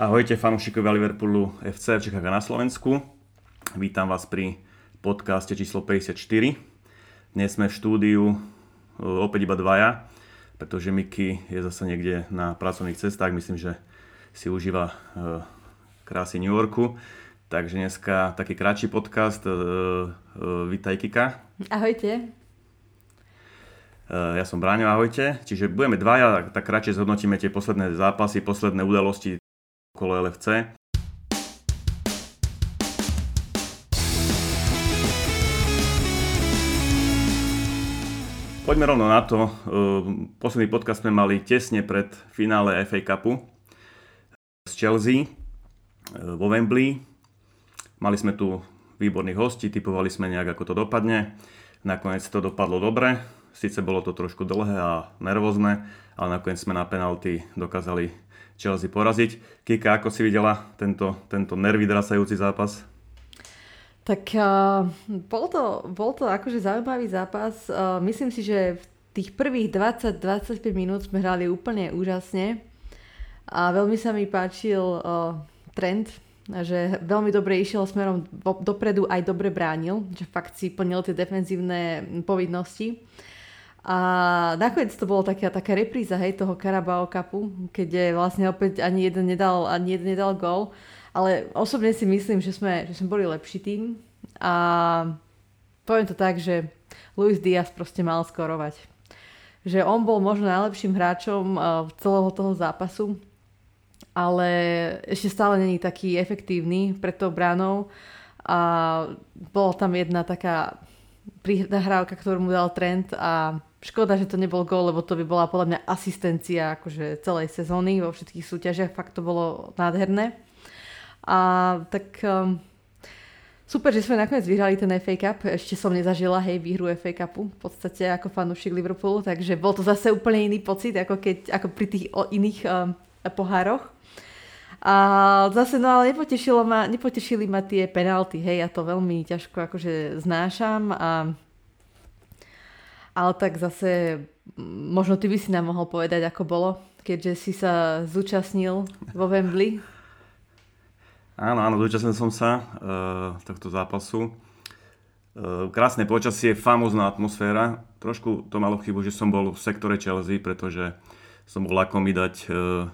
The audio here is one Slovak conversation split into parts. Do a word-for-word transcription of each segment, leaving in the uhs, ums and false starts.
Ahojte fanúšikovia Liverpoolu ef cé v Čechách a na Slovensku. Vítam vás pri podcaste číslo päťdesiatštyri. Dnes sme v štúdiu opäť iba dvaja, pretože Miky je zase niekde na pracovných cestách. Myslím, že si užíva krásy New Yorku. Takže dneska taký kratší podcast. Vítaj Kika. Ahojte. Ja som Bráň, ahojte. Čiže budeme dvaja, tak kratšie zhodnotíme tie posledné zápasy, posledné udalosti okolo el ef cé. Poďme rovno na to. Posledný podcast sme mali tesne pred finále ef á Cupu z Chelsea vo Wemblee. Mali sme tu výborných hostí, typovali sme nejak, ako to dopadne. Nakoniec to dopadlo dobre, síce bolo to trošku dlhé a nervózne, ale nakoniec sme na penalty dokázali Chelsea poraziť. Kika, ako si videla tento, tento nervy drasajúci zápas? Tak uh, bol, to, bol to akože zaujímavý zápas. Uh, myslím si, že v tých prvých dvadsať až dvadsaťpäť minút sme hrali úplne úžasne. A veľmi sa mi páčil uh, trend, že veľmi dobre išiel smerom dopredu, aj dobre bránil, že fakt si plnil tie defenzívne povinnosti. A nakoniec to bola taká, taká repríza, hej, toho Carabao Cupu, keď vlastne opäť ani jeden nedal, ani jeden nedal gól. Ale osobne si myslím, že sme, že sme boli lepší tým. A poviem to tak, že Luis Diaz proste mal skorovať. Že on bol možno najlepším hráčom celého toho zápasu, ale ešte stále není taký efektívny pred tou bránou a bola tam jedna taká prihrávka, ktorú mu dal Trent a škoda, že to nebol gól, lebo to by bola podľa mňa asistencia akože celej sezóny vo všetkých súťažiach, fakt to bolo nádherné. A tak um, super, že sme nakoniec vyhrali ten ef á Cup, ešte som nezažila, hej, výhru ef á Cupu v podstate ako fanúšik Liverpoolu, takže bol to zase úplne iný pocit ako, keď, ako pri tých iných um, pohároch. A zase, no ale nepotešilo ma, nepotešili ma tie penalty, hej, ja to veľmi ťažko akože znášam, a, ale tak zase, možno ty by si nám mohol povedať, ako bolo, keďže si sa zúčastnil vo Wembley. Áno, áno, zúčastnil som sa uh, tohto zápasu. Uh, krásne počasie, famózna atmosféra, trošku to malo chybu, že som bol v sektore Chelsea, pretože som bol lakomý dať... Uh,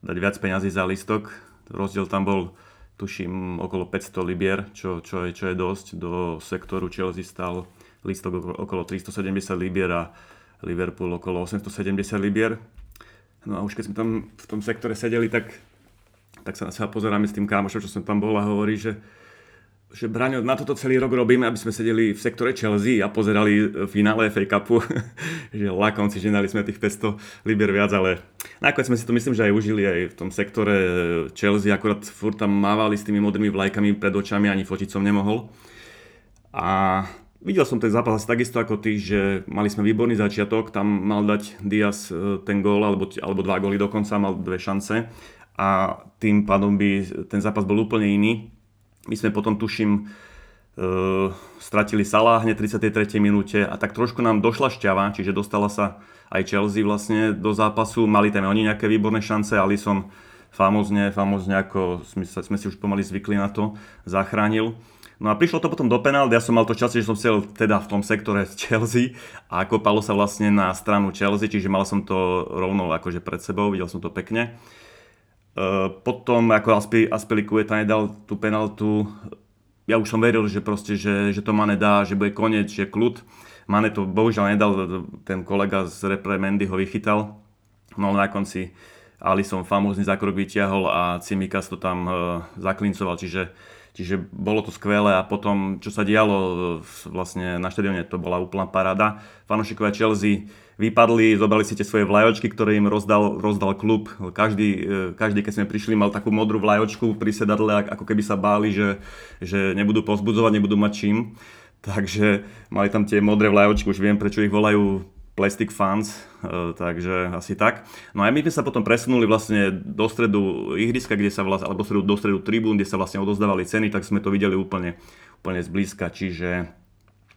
dať viac peňazí za lístok. Rozdiel tam bol, tuším, okolo päťsto libier, čo, čo, je, čo je dosť. Do sektoru Chelsea stal lístok okolo tristosedemdesiat libier a Liverpool okolo osemstosedemdesiat libier. No a už keď sme tam v tom sektore sedeli, tak, tak sa na seba pozeráme s tým kámošom, čo som tam bol, a hovorí, že, že Braňo, na toto celý rok robíme, aby sme sedeli v sektore Chelsea a pozerali finále ef á Cupu. Že lakomci, že dali sme tých päťsto libier viac, ale nakoniec sme si to, myslím, že aj užili aj v tom sektore Chelsea, akorát furt tam mávali s tými modrými vlajkami pred očami, ani fotiť som nemohol. A videl som ten zápas asi takisto ako ty, že mali sme výborný začiatok, tam mal dať Diaz ten gól, alebo, alebo dva góly dokonca, mal dve šance a tým pádom by ten zápas bol úplne iný. My sme potom, tuším, Uh, stratili Salah hneď v tridsiatej tretej minúte a tak trošku nám došla šťava, čiže dostala sa aj Chelsea vlastne do zápasu, mali tam oni nejaké výborné šance, Alison famózne, famózne ako sme, sme si už pomaly zvykli na to, zachránil. No a prišlo to potom do penálty, ja som mal to šťastie, že som chcel teda v tom sektore Chelsea a kopalo sa vlastne na stranu Chelsea, čiže mal som to rovno akože pred sebou, videl som to pekne. Uh, potom ako Azpilicueta nedal tú penáltu, ja už som veril, že proste, že, že to Mane dá, že bude koniec, že kľud. Mane to bohužiaľ nedal, ten kolega z repre Mendy ho vychytal. No na konci Alison famózny zákrok vytiahol a Cimicas to tam e, zaklincoval, čiže, čiže bolo to skvelé. A potom, čo sa dialo e, vlastne na štadióne, to bola úplná paráda. Fanúšikovia Chelsea vypadli, zobrali si tie svoje vlajočky, ktoré im rozdal, rozdal klub. Každý, každý, keď sme prišli, mal takú modrú vlajočku pri sedadle, ako keby sa báli, že, že nebudú povzbudzovať, nebudú mať čím. Takže mali tam tie modré vlajočky, už viem, prečo ich volajú plastic fans, takže asi tak. No a my sme sa potom presunuli vlastne do stredu ihriska, kde sa vlastne, alebo do stredu tribún, kde sa vlastne odozdávali ceny, tak sme to videli úplne, úplne zblízka. Čiže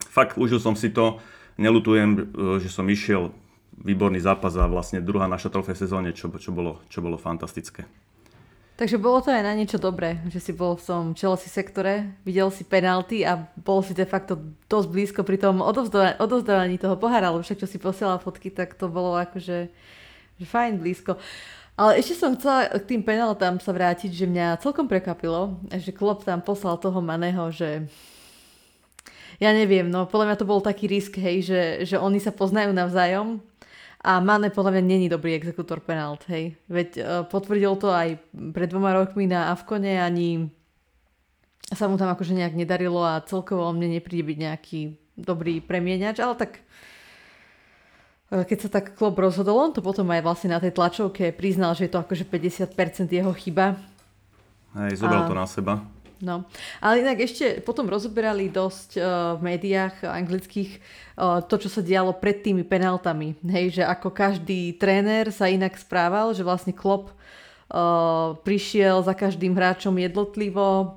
fakt užil som si to. Neľutujem, že som išiel, výborný zápas a vlastne druhá naša trofej v sezóne, čo, čo, bolo, čo bolo fantastické. Takže bolo to aj na niečo dobré, že si bol v tom Chelsea sektore, videl si penalty a bol si de facto dosť blízko pri tom odovzdávaní toho pohára, lebo však čo si posielal fotky, tak to bolo akože že fajn blízko. Ale ešte som chcela k tým penaltám sa vrátiť, že mňa celkom prekvapilo, že Klopp tam poslal toho Maného, že ja neviem, no podľa mňa to bol taký risk, hej, že, že oni sa poznajú navzájom. A Mane podľa mňa není dobrý exekútor penált, hej. Veď e, potvrdil to aj pred dvoma rokmi na Avkone, ani sa mu tam akože nejak nedarilo a celkovo on mne nepríde byť nejaký dobrý premieňač, ale tak e, keď sa tak Klopp rozhodol, on to potom aj vlastne na tej tlačovke priznal, že je to akože päťdesiat percent jeho chyba. Hej, zobral a... to na seba. No, ale inak ešte potom rozoberali dosť uh, v médiách anglických uh, to, čo sa dialo pred tými penáltami. Hej, že ako každý tréner sa inak správal, že vlastne Klopp uh, prišiel za každým hráčom jednotlivo,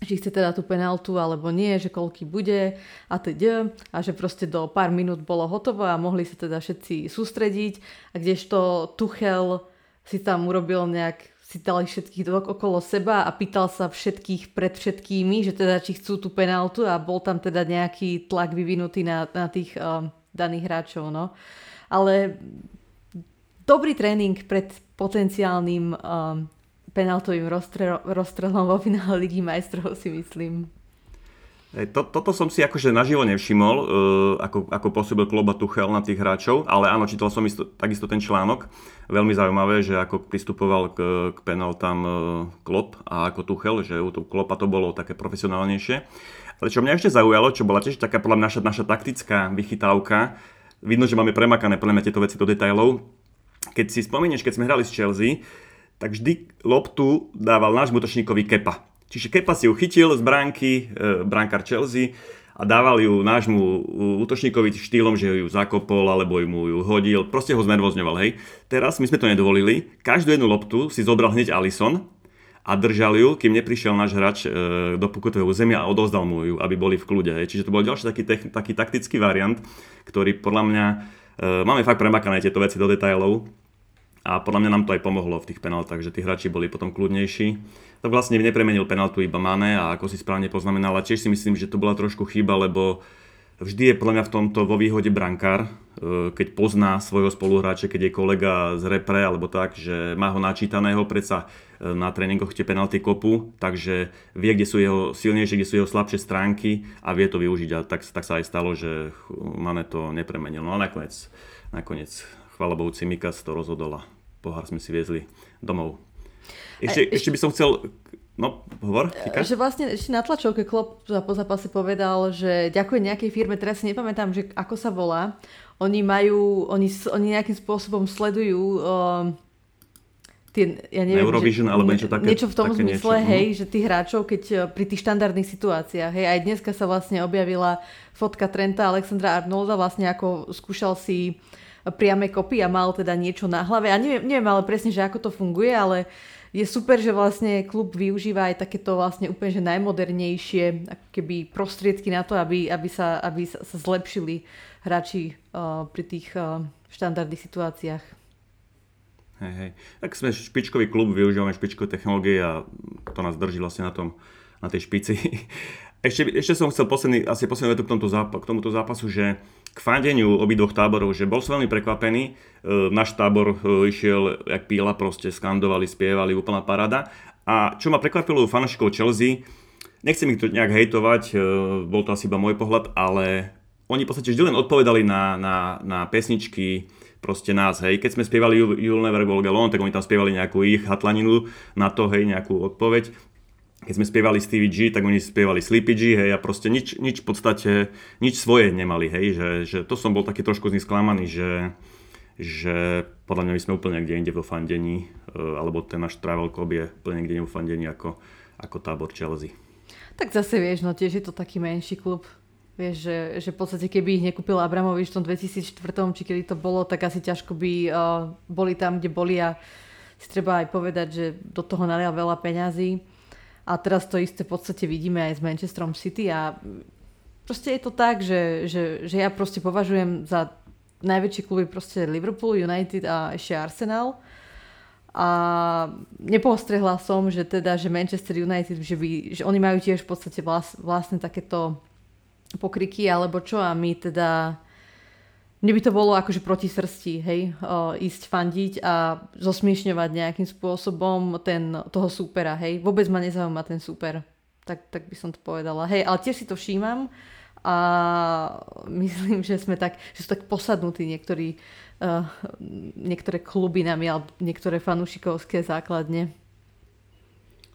či chce teda tú penáltu alebo nie, že koľký bude a teda. A že proste do pár minút bolo hotovo a mohli sa teda všetci sústrediť. A kdežto Tuchel si tam urobil nejak... si dali všetkých dvok okolo seba a pýtal sa všetkých pred všetkými, že teda či chcú tú penáltu a bol tam teda nejaký tlak vyvinutý na, na tých um, daných hráčov. No. Ale dobrý tréning pred potenciálnym um, penáltovým rozstrelom, rozstrelom vo finále Ligy majstrov, si myslím. To, toto som si akože naživo nevšimol, uh, ako, ako pôsobil Klopp a Tuchel na tých hráčov, ale áno, čítal som isto, takisto ten článok. Veľmi zaujímavé, že ako pristupoval k, k penáltam uh, Klopp a ako Tuchel, že u Kloppa to bolo také profesionálnejšie. Ale čo mňa ešte zaujalo, čo bola tiež taká podľa mňa naša, naša taktická vychytávka, vidno, že máme premakané podľa mňa tieto veci do detailov. Keď si spomenieš, keď sme hrali s Chelsea, tak vždy loptu dával náš útočníkovi Kepa. Čiže Kepa si ju chytil z bránky, e, bránkar Chelsea, a dával ju nášmu útočníkovi štýlom, že ju zakopol alebo mu ju hodil, proste ho znervozňoval, hej. Teraz my sme to nedovolili, každú jednu loptu si zobral hneď Alison a držal ju, kým neprišiel náš hráč e, do pokutového územia a odovzdal mu ju, aby boli v kľude, hej. Čiže to bol ďalší taký, techn- taký taktický variant, ktorý podľa mňa, e, máme fakt premakané tieto veci do detailov. A podľa mňa nám to aj pomohlo v tých penáltach, že tí hráči boli potom kľudnejší. Tak vlastne nepremenil penáltu iba Mane a ako si správne poznamenala, tiež si myslím, že to bola trošku chyba, lebo vždy je podľa mňa v tomto vo výhode brankár, keď pozná svojho spoluhráča, keď je kolega z repre alebo tak, že má ho načítaného, predsa na tréningoch tie penálty kopu, takže vie, kde sú jeho silnejšie, kde sú jeho slabšie stránky a vie to využiť. A tak, tak sa aj stalo, že Mane to nepremenil. No a nakoniec, nakoniec chvála Bohu, Cimicas to rozhodola. Pohár sme si viezli domov. Ešte, ešte, ešte by som chcel... No, hovor, Kika? Že vlastne ešte na tlačovke Klopp po zápase povedal, že ďakujem nejakej firme, teraz si nepamätám, že ako sa volá. Oni majú... Oni, oni nejakým spôsobom sledujú... Um, tie, ja neviem, Eurovision, že, alebo niečo také. Niečo v tom zmysle, niečo. Hej, že tých hráčov, keď pri tých štandardných situáciách, hej, aj dneska sa vlastne objavila fotka Trenta Alexandra Arnolda, vlastne ako skúšal si... priame kopy a mal teda niečo na hlave. A neviem, neviem ale presne, že ako to funguje, ale je super, že vlastne klub využíva aj takéto vlastne úplne že najmodernejšie keby prostriedky na to, aby, aby, sa, aby sa zlepšili hráči uh, pri tých uh, štandardných situáciách. Hej, hej. Tak sme špičkový klub, využívame špičkové technológie a to nás drží vlastne na, tom, na tej špici. Ešte, ešte som chcel posledný, asi poslednú vetu k tomuto, zápa- k tomuto zápasu, že k fandeniu obidvoch táborov, že bol som veľmi prekvapený. E, náš tábor e, išiel jak píla, proste skandovali, spievali, úplná paráda. A čo ma prekvapilo u fanúšikov Chelsea, nechcem ich to nejak hejtovať, e, bol to asi iba môj pohľad, ale oni v podstate vždy len odpovedali na, na, na pesničky proste nás, hej. Keď sme spievali You'll Never Walk Alone, tak oni tam spievali nejakú ich hatlaninu na to, hej, nejakú odpoveď. Keď sme spievali Stevie G, tak oni spievali Sleepy G, hej, a proste nič, nič v podstate, nič svoje nemali, hej, že, že to som bol taký trošku z nich sklamaný, že, že podľa mňa my sme úplne niekde inde vo fandení, alebo ten náš travel club je úplne niekde inde vo fandení ako, ako tábor Chelsea. Tak zase vieš, no tiež je to taký menší klub, vieš, že, že v podstate keby ich nekúpil Abramovič v tom dvetisícštyri, či kedy to bolo, tak asi ťažko by uh, boli tam, kde boli a si treba aj povedať, že do toho nalial veľa peňazí. A teraz to isté v podstate vidíme aj s Manchesterom City a proste je to tak, že, že, že ja proste považujem za najväčší kluby proste Liverpool, United a ešte Arsenal. a nepostrehla som, že teda, že Manchester United, že, by, že oni majú tiež v podstate vlast, vlastne takéto pokriky alebo čo, a my teda mne by to bolo akože proti srsti, hej, o, ísť fandiť a zosmiešňovať nejakým spôsobom ten, toho súpera, hej, vôbec ma nezaujíma ten súper, tak, tak by som to povedala, hej, ale tiež si to všímam a myslím, že sme tak, že sú tak posadnutí niektorí, uh, niektoré kluby nami alebo niektoré fanúšikovské základne.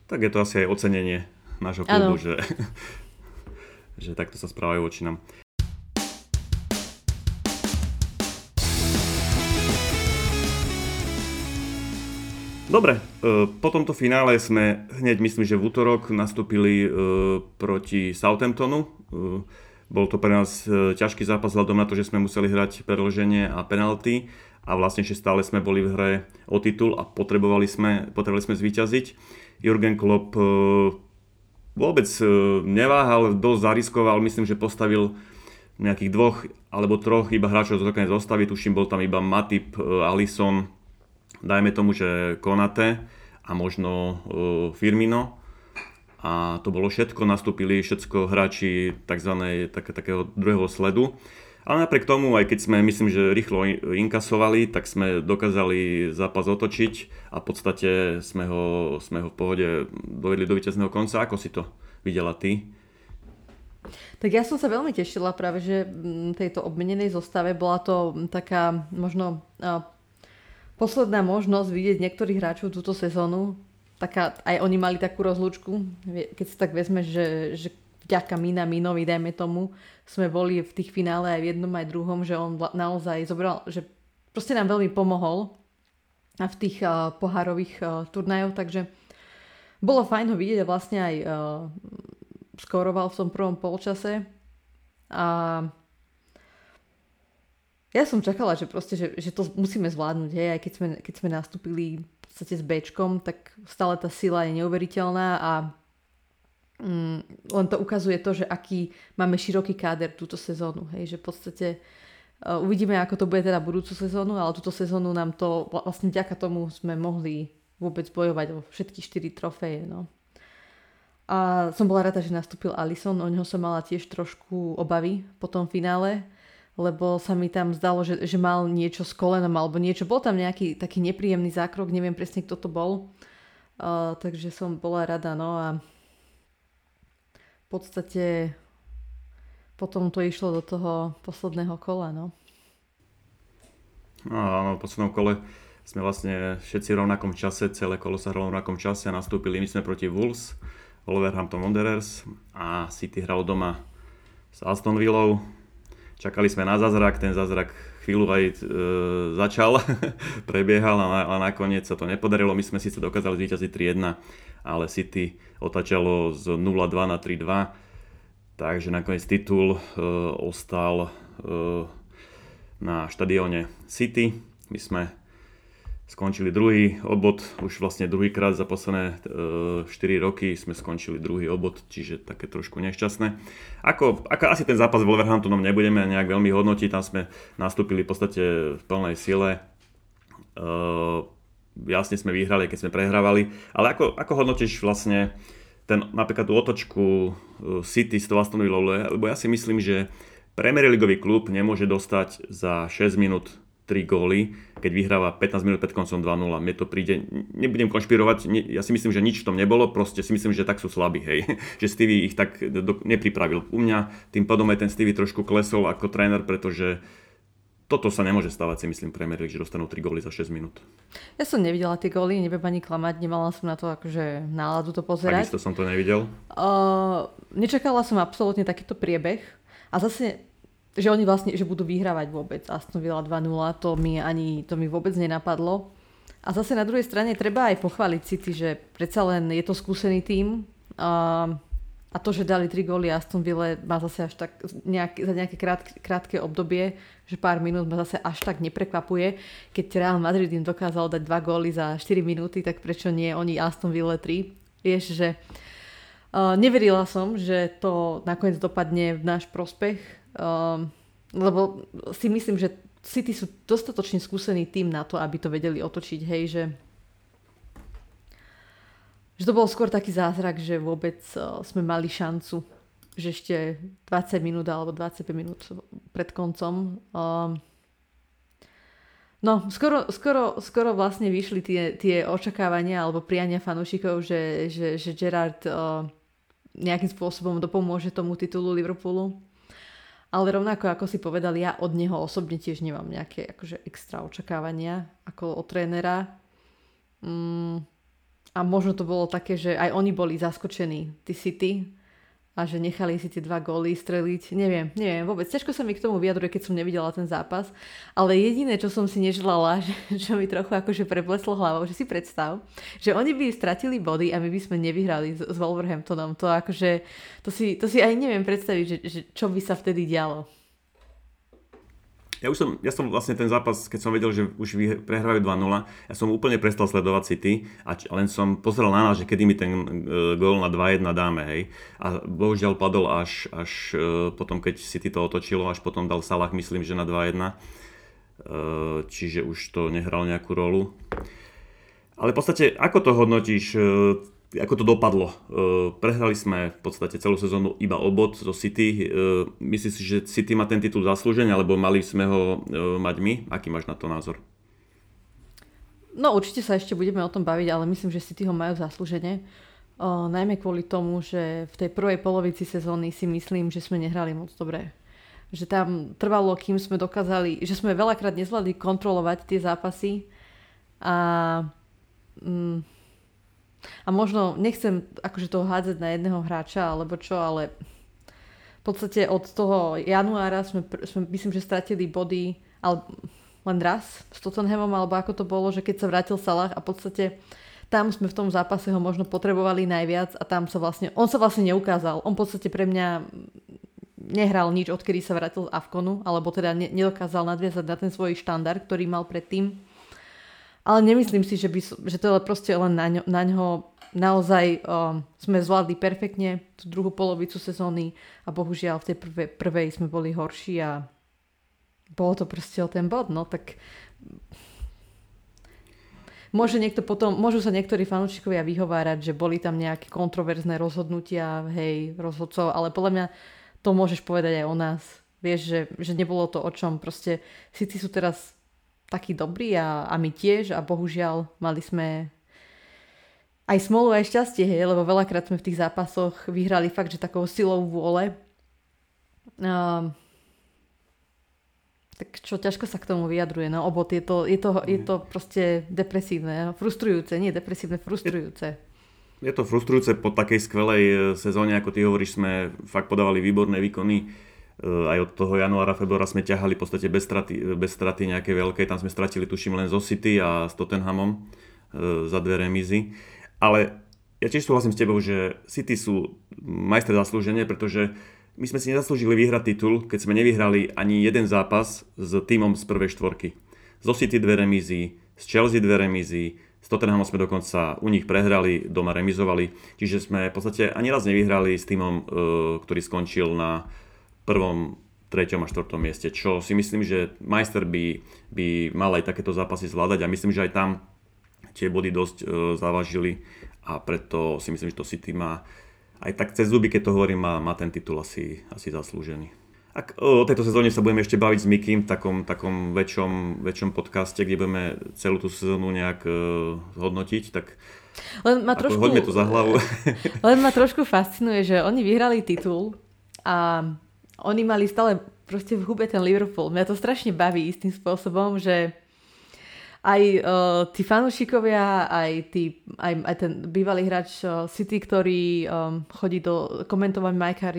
Tak je to asi aj ocenenie nášho klubu, že, že takto sa správajú voči nám. Dobre, po tomto finále sme hneď, myslím, že v útorok nastúpili proti Southamptonu. Bol to pre nás ťažký zápas vzhľadom na to, že sme museli hrať predĺženie a penalty a vlastne ešte stále sme boli v hre o titul a potrebovali sme, potrebovali sme zvíťaziť. Jurgen Klopp vôbec neváhal, dosť zariskoval, myslím, že postavil nejakých dvoch alebo troch iba hráčov z okamžitej zostavy, tuším, bol tam iba Matip, Alison, dajme tomu, že Konate a možno uh, Firmino. A to bolo všetko, nastúpili všetko hráči tzv. Tak, takého druhého sledu. Ale napriek tomu, aj keď sme, myslím, že rýchlo inkasovali, tak sme dokázali zápas otočiť a v podstate sme ho, sme ho v pohode dovedli do víťazného konca. Ako si to videla ty? Tak ja som sa veľmi tešila práve, že tejto obmenenej zostave bola to taká možno... Uh, posledná možnosť vidieť niektorých hráčov túto sezónu. Taká, aj oni mali takú rozlúčku, keď si tak vezme, že, že vďaka Mina, Minovi, dajme tomu, sme boli v tých finále aj v jednom, aj v druhom, že on naozaj zobral, že proste nám veľmi pomohol a v tých uh, pohárových uh, turnajoch, takže bolo fajn ho vidieť a vlastne aj uh, skóroval v tom prvom polčase a ja som čakala, že proste, že, že to musíme zvládnuť, hej, aj keď sme, keď sme nastúpili v podstate s béčkom, tak stále tá sila je neuveriteľná a mm, len to ukazuje to, že aký máme široký káder túto sezónu, hej, že v podstate uh, uvidíme, ako to bude teda budúcu sezónu, ale túto sezónu nám to, vlastne vďaka tomu sme mohli vôbec bojovať o všetky štyri trofeje, no. A som bola rada, že nastúpil Alison, o neho som mala tiež trošku obavy po tom finále, lebo sa mi tam zdalo, že, že mal niečo s kolenom alebo niečo. Bol tam nejaký taký nepríjemný zákrok, neviem presne, kto to bol. Uh, takže som bola rada, no a v podstate potom to išlo do toho posledného kola, no. No, áno, v poslednom kole sme vlastne všetci v rovnakom čase, celé kolo sa hralo v rovnakom čase a nastúpili my sme proti Wolves, Wolverhampton Wanderers a City hralo doma s Aston Villou. Čakali sme na zázrak, ten zázrak chvíľu aj e, začal, prebiehal a, a nakoniec sa to nepodarilo. My sme síce dokázali zvíťaziť tri jedna, ale City otačalo z nula dva na tri dva, takže nakoniec titul e, ostal e, na štadióne City. My sme skončili druhý obod, už vlastne druhýkrát za posledné e, štyri roky sme skončili druhý obod, čiže také trošku nešťastné. Ako, ako asi ten zápas s Wolverhamptonom nebudeme nejak veľmi hodnotiť, tam sme nastúpili v podstate v plnej sile. E, jasne sme vyhrali, keď sme prehrávali, ale ako, ako hodnotíš vlastne ten, napríklad tú otočku City s Aston Villou, lebo ja si myslím, že Premier Leagueový klub nemôže dostať za šesť minút tri góly, keď vyhráva pätnásť minút pred koncom dva nula. Mne to príde, nebudem konšpirovať, ne, ja si myslím, že nič v tom nebolo, proste si myslím, že tak sú slabí, hej. Že Stevie ich tak do, nepripravil. U mňa tým pádom aj ten Stevie trošku klesol ako tréner, pretože toto sa nemôže stávať, si myslím, Premier League, že dostanú tri góly za šesť minút. Ja som nevidela tie góly, nebudem ani klamať, nemala som na to akože náladu to pozerať. Takisto som to nevidel. Uh, nečakala som absolútne takýto priebeh a zase... že oni vlastne, že budú vyhrávať vôbec. Aston Villa dva nula, to mi ani, to mi vôbec nenapadlo. A zase na druhej strane treba aj pochváliť City, že predsa len je to skúsený tím. A, a to, že dali tri góly Aston Villa, ma zase až tak nejak, za nejaké krát, krátke obdobie, že pár minút, ma zase až tak neprekvapuje. Keď Real Madrid im dokázal dať dva góly za štyri minúty, tak prečo nie oni Aston Villa tri? Vieš, že uh, neverila som, že to nakoniec dopadne v náš prospech. Uh, lebo si myslím, že City sú dostatočne skúsený tým na to, aby to vedeli otočiť, hej, že že to bol skôr taký zázrak, že vôbec sme mali šancu, že ešte dvadsať minút alebo dvadsaťpäť minút pred koncom. No, skoro, skoro, skoro vlastne vyšli tie, tie očakávania alebo priania fanúšikov, že, že, že Gerrard nejakým spôsobom dopomôže tomu titulu Liverpoolu. Ale rovnako, ako si povedal, ja od neho osobne tiež nemám nejaké akože extra očakávania ako od trénera. Mm, a možno to bolo také, že aj oni boli zaskočení, tí City, a že nechali si tie dva góly streliť. Neviem, neviem, vôbec. Ťažko sa mi k tomu vyjadruje, keď som nevidela ten zápas. Ale jediné, čo som si neželala, že, čo mi trochu akože prepleslo hlavou, že si predstav, že oni by stratili body a my by sme nevyhrali s, s Wolverhamptonom. To akože, to si, to si aj neviem predstaviť, že, že čo by sa vtedy dialo. Ja už som, ja som vlastne ten zápas, keď som vedel, že už prehrávajú dva nula, ja som úplne prestal sledovať City a č- len som pozeral na nás, že kedy mi ten e, gól na dva jedna dáme, hej. A bohužiaľ padol až, až e, potom, keď City to otočilo, až potom dal Salah, myslím, že na dva jedna. E, čiže už to nehral nejakú rolu. Ale v podstate, ako to hodnotíš, e, ako to dopadlo? E, prehrali sme v podstate celú sezónu iba o bod zo City. E, myslíš si, že City má ten titul zaslúžený, alebo mali sme ho e, mať my? Aký máš na to názor? No určite sa ešte budeme o tom baviť, ale myslím, že City ho majú zaslúžene. E, najmä kvôli tomu, že v tej prvej polovici sezóny si myslím, že sme nehrali moc dobre. Že tam trvalo, kým sme dokázali, že sme veľakrát nezvládli kontrolovať tie zápasy a... Mm, A možno nechcem akože toho hádzať na jedného hráča alebo čo, ale v podstate od toho januára sme, sme myslím, že stratili body ale len raz s Tottenhamom, alebo ako to bolo, že keď sa vrátil Salah a v podstate tam sme v tom zápase ho možno potrebovali najviac a tam sa vlastne, on sa vlastne neukázal. On v podstate pre mňa nehral nič, odkedy sa vrátil z Afkonu, alebo teda ne, nedokázal nadviazať na ten svoj štandard, ktorý mal predtým. Ale nemyslím si, že, by, že to je proste len na ňo, na ňo naozaj um, sme zvládli perfektne tú druhú polovicu sezóny a bohužiaľ v tej prve, prvej sme boli horší a bolo to proste o ten bod. No tak môže niekto potom, môžu sa niektorí fanúšikovia vyhovárať, že boli tam nejaké kontroverzné rozhodnutia, hej, rozhodcov, ale podľa mňa to môžeš povedať aj o nás. Vieš, že, že nebolo to o čom. Proste City sú teraz taký dobrý a, a my tiež a bohužiaľ mali sme aj smolu aj šťastie, hej, lebo veľakrát sme v tých zápasoch vyhrali fakt, že takou silou vôle. Um, tak čo, ťažko sa k tomu vyjadruje, no obot, je to, je to, je to proste depresívne, frustrujúce, nie depresívne, frustrujúce. Je to frustrujúce po takej skvelej sezóne, ako ty hovoríš, sme fakt podávali výborné výkony. Aj od toho januára, februára sme ťahali v podstate bez straty, bez straty nejakej veľkej. Tam sme stratili, tuším, len zo City a s Tottenhamom e, za dve remízy. Ale ja tiež súhlasím s tebou, že City sú majstre zaslúženie, pretože my sme si nezaslúžili vyhrať titul, keď sme nevyhrali ani jeden zápas s tímom z prvej štvorky. Zo City dve remízy, z Chelsea dve remízy, s Tottenhamom sme dokonca u nich prehrali, doma remizovali. Čiže sme v podstate ani raz nevyhrali s tímom, e, ktorý skončil na prvom, treťom a štvrtom mieste, čo si myslím, že majster by, by mal aj takéto zápasy zvládať a myslím, že aj tam tie body dosť e, závažili a preto si myslím, že to City má aj tak cez zuby, keď to hovorím, má, má ten titul asi, asi zaslúžený. Ak o tejto sezóne sa budeme ešte baviť s Mikym v takom, takom väčšom, väčšom podcaste, kde budeme celú tú sezónu nejak e, hodnotiť, tak len ma trošku, hoďme to za hlavu. Len ma trošku fascinuje, že oni vyhrali titul a oni mali stále proste v hube ten Liverpool. Mňa to strašne baví istým spôsobom, že aj uh, tí fanúšikovia, aj, tí, aj, aj ten bývalý hráč uh, City, ktorý um, chodí do komentovania Mika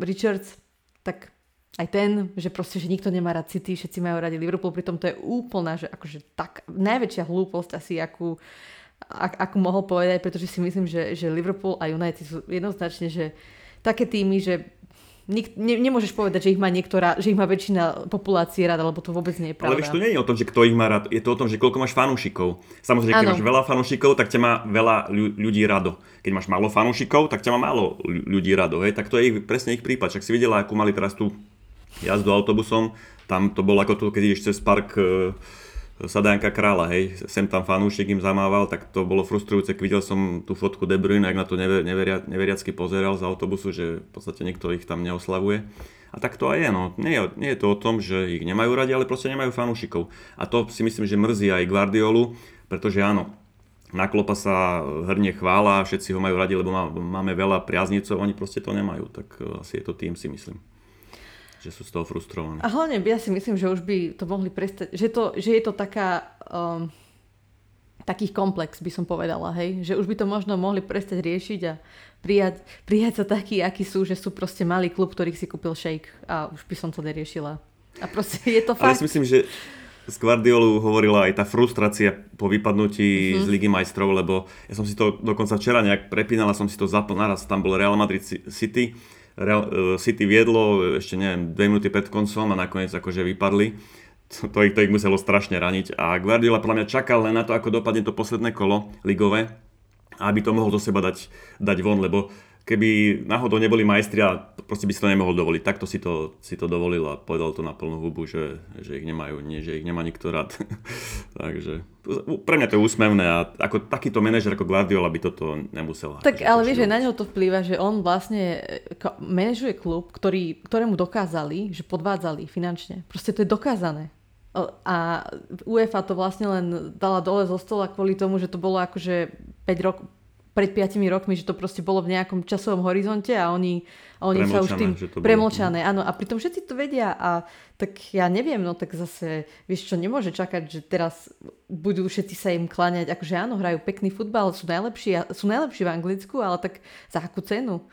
Richards, tak aj ten, že proste, že nikto nemá rád City, všetci majú radi Liverpool, pritom to je úplná, že akože tak najväčšia hlúposť asi, akú, ak, akú mohol povedať, pretože si myslím, že, že Liverpool a United sú jednoznačne, že také týmy, že Nik, ne, nemôžeš povedať, že ich má niektorá, že ich má väčšina populácie ráda, lebo to vôbec nie je pravda. Ale vieš, to nie je o tom, že kto ich má rád, je to o tom, že koľko máš fanúšikov. Samozrejme, keď máš veľa fanúšikov, tak ťa má veľa ľudí rado. Keď máš málo fanúšikov, tak ťa má málo ľudí rado. Hej? Tak to je ich, presne ich prípad. Však si videla, akú mali teraz tú jazdu autobusom, tam to bolo ako to, keď ideš cez park Sadánka kráľa, hej, sem tam fanúšik im zamával, tak to bolo frustrujúce, keď videl som tú fotku De Bruyne, ak na to neveriacky neveria, pozeral z autobusu, že v podstate niekto ich tam neoslavuje. A tak to aj je, no. Nie, nie je to o tom, že ich nemajú radi, ale proste nemajú fanúšikov. A to si myslím, že mrzí aj Guardiolu, pretože áno, na Kloppa sa hrne chvála, všetci ho majú radi, lebo má, máme veľa priaznicov, oni proste to nemajú, tak asi je to tým, si myslím. Že sú z toho frustrovaní. A hlavne ja si myslím, že už by to mohli prestať, že, to, že je to taká, um, taký komplex, by som povedala, hej, že už by to možno mohli prestať riešiť a prijať, prijať sa takí, akí sú, že sú proste malý klub, ktorých si kúpil šejk a už by som to neriešila. A proste je to fakt. Ale si myslím, že z Guardiolu hovorila aj tá frustrácia po vypadnutí mm-hmm. z Ligy majstrov, lebo ja som si to dokonca včera nejak prepínala, som si to zapl, naraz tam bol Real Madrid City, Real City viedlo, ešte neviem, dve minúty pred koncom a nakoniec akože vypadli. To, to, ich, to ich muselo strašne raniť. A Guardiola podľa mňa čakal len na to, ako dopadne to posledné kolo ligové, aby to mohol do seba dať, dať von, lebo keby náhodou neboli majstri, proste by si to nemohol dovoliť. Takto si to, si to dovolil a povedal to na plnú hubu, že, že ich nemajú, nie, že ich nemá nikto rád. Takže pre mňa to je úsmevné a ako takýto manažer ako Guardiola by toto nemusel. Tak ale vieš, že na neho to vplýva, že on vlastne manažuje klub, ktorý, ktorému dokázali, že podvádzali finančne. Proste to je dokázané. A UEFA to vlastne len dala dole zo stola kvôli tomu, že to bolo akože päť rokov, pred piatimi rokmi, že to proste bolo v nejakom časovom horizonte a oni, a oni sa už tým premlčané. Áno, a pritom všetci to vedia a tak ja neviem, no tak zase, vieš čo, nemôže čakať, že teraz budú všetci sa im kláňať. Akože áno, hrajú pekný futbal, sú najlepší, sú najlepší v Anglicku, ale tak za akú cenu?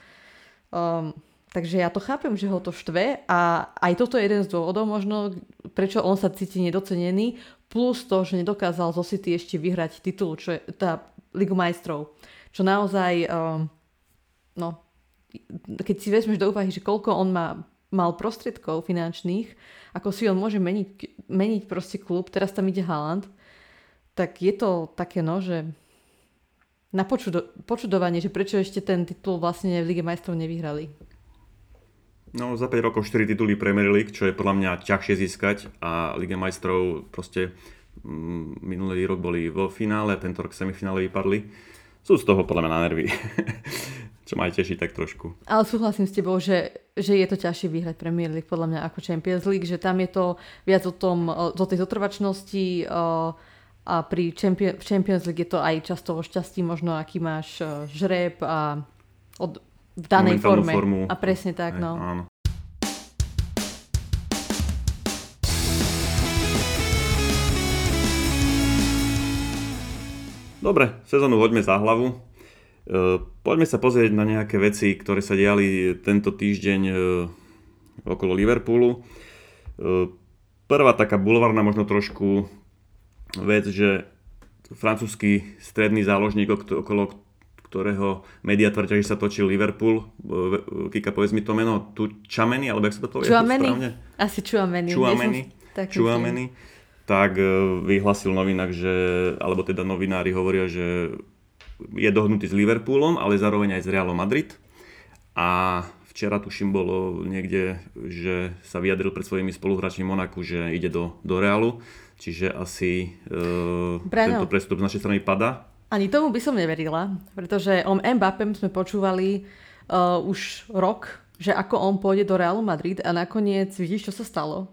Um, takže ja to chápem, že ho to štve a aj toto je jeden z dôvodov možno, prečo on sa cíti nedocenený, plus to, že nedokázal zo City ešte vyhrať titul, čo je tá Ligu majstrov. Čo naozaj, um, no, keď si vezmeš do úvahy, že koľko on má, mal prostriedkov finančných, ako si on môže meniť, meniť proste klub, teraz tam ide Haaland, tak je to také, no, že na počudo- počudovanie, že prečo ešte ten titul vlastne v Lige majstrov nevyhrali. No, za päť rokov štyri tituly Premier League, čo je podľa mňa ťažšie získať a Liga majstrov proste mm, minulý rok boli vo finále, tento rok semifinále vypadli. Sú z toho podľa mňa na nervy, čo ma aj teší tak trošku. Ale súhlasím s tebou, že, že je to ťažšie vyhrať Premier League podľa mňa ako Champions League, že tam je to viac o tom, o tej zotrvačnosti a pri Champions, v Champions League je to aj často o šťastí, možno aký máš žreb a od, v danej forme. Formu. A presne tak, aj, no. Áno. Dobre, sezónu hoďme za hlavu. Poďme sa pozrieť na nejaké veci, ktoré sa diali tento týždeň okolo Liverpoolu. Prvá taká bulvárna možno trošku vec, že francúzsky stredný záložník, okolo ktorého médiá tvrdia, že sa točil Liverpool. Kika, povedz mi to meno. Tchouaméni, alebo jak sa to povie? Tchouaméni. Asi Tchouaméni. Tchouaméni. Tchouaméni. Tak vyhlasil novinák, že, alebo teda novinári hovoria, že je dohodnutý s Liverpoolom, ale zároveň aj s Realom Madrid. A včera tuším bolo niekde, že sa vyjadril pred svojimi spoluhráčmi Monaku, že ide do, do Realu. Čiže asi e, tento prestup z našej strany padá. Ani tomu by som neverila, pretože o Mbappém sme počúvali e, už rok, že ako on pôjde do Realu Madrid a nakoniec vidíš, čo sa stalo.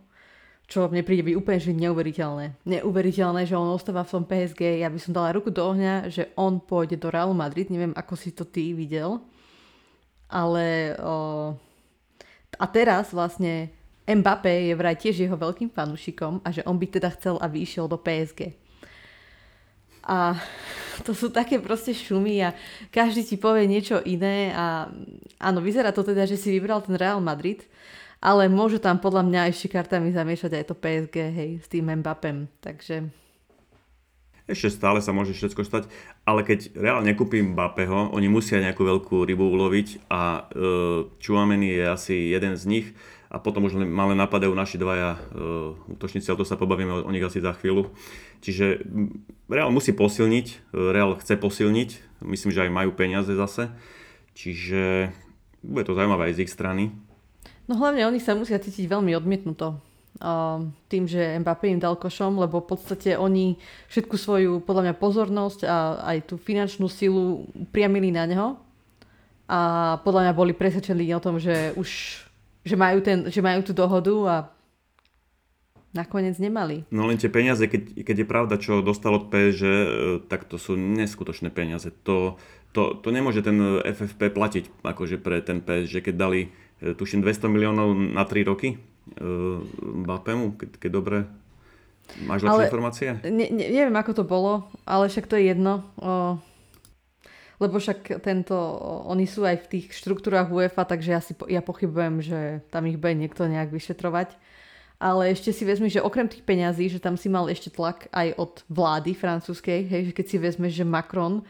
Čo mne príde byť úplne že neuveriteľné. Neuveriteľné, že on ostáva v tom pé es gé. Ja by som dala ruku do ohňa, že on pôjde do Realu Madrid. Neviem, ako si to ty videl. Ale... O... A teraz vlastne Mbappé je vraj tiež jeho veľkým fanúšikom a že on by teda chcel, aby išiel do pé es gé. A to sú také proste šumy a každý ti povie niečo iné. A áno, vyzerá to teda, že si vybral ten Real Madrid. Ale môžu tam podľa mňa ešte kartami zamiešať aj to pé es gé, hej, s tým Mbappém, takže... Ešte stále sa môže všetko stať, ale keď reálne nekúpim Mbappého, oni musia nejakú veľkú rybu uloviť a e, Tchouaméni je asi jeden z nich a potom už ma len napadajú naši dvaja e, útočníci, ale to sa pobavíme o, o nich asi za chvíľu. Čiže Real musí posilniť, Real chce posilniť, myslím, že aj majú peniaze zase, čiže bude to zaujímavé aj z ich strany. No hlavne oni sa musia cítiť veľmi odmietnuto. tým, že Mbappé im dal košom, lebo v podstate oni všetku svoju, podľa mňa, pozornosť a aj tú finančnú silu priamili na neho a podľa mňa boli presvedčení o tom, že už že majú, ten, že majú tú dohodu a nakoniec nemali. No len tie peniaze, keď, keď je pravda, čo dostal od pé es gé, tak to sú neskutočné peniaze. To, to, to nemôže ten ef ef pé platiť akože pre ten pé es gé, keď dali tuším dvesto miliónov na tri roky. Mbappému, keď, keď dobre máš lepšie ale informácie? Ne, ne, neviem, ako to bolo, ale však to je jedno. O, lebo však tento, oni sú aj v tých štruktúrách UEFA, takže ja, si, ja pochybujem, že tam ich bude niekto nejak vyšetrovať. Ale ešte si vezmi, že okrem tých peňazí, že tam si mal ešte tlak aj od vlády francúzskej, hej, že keď si vezme, že Macron o,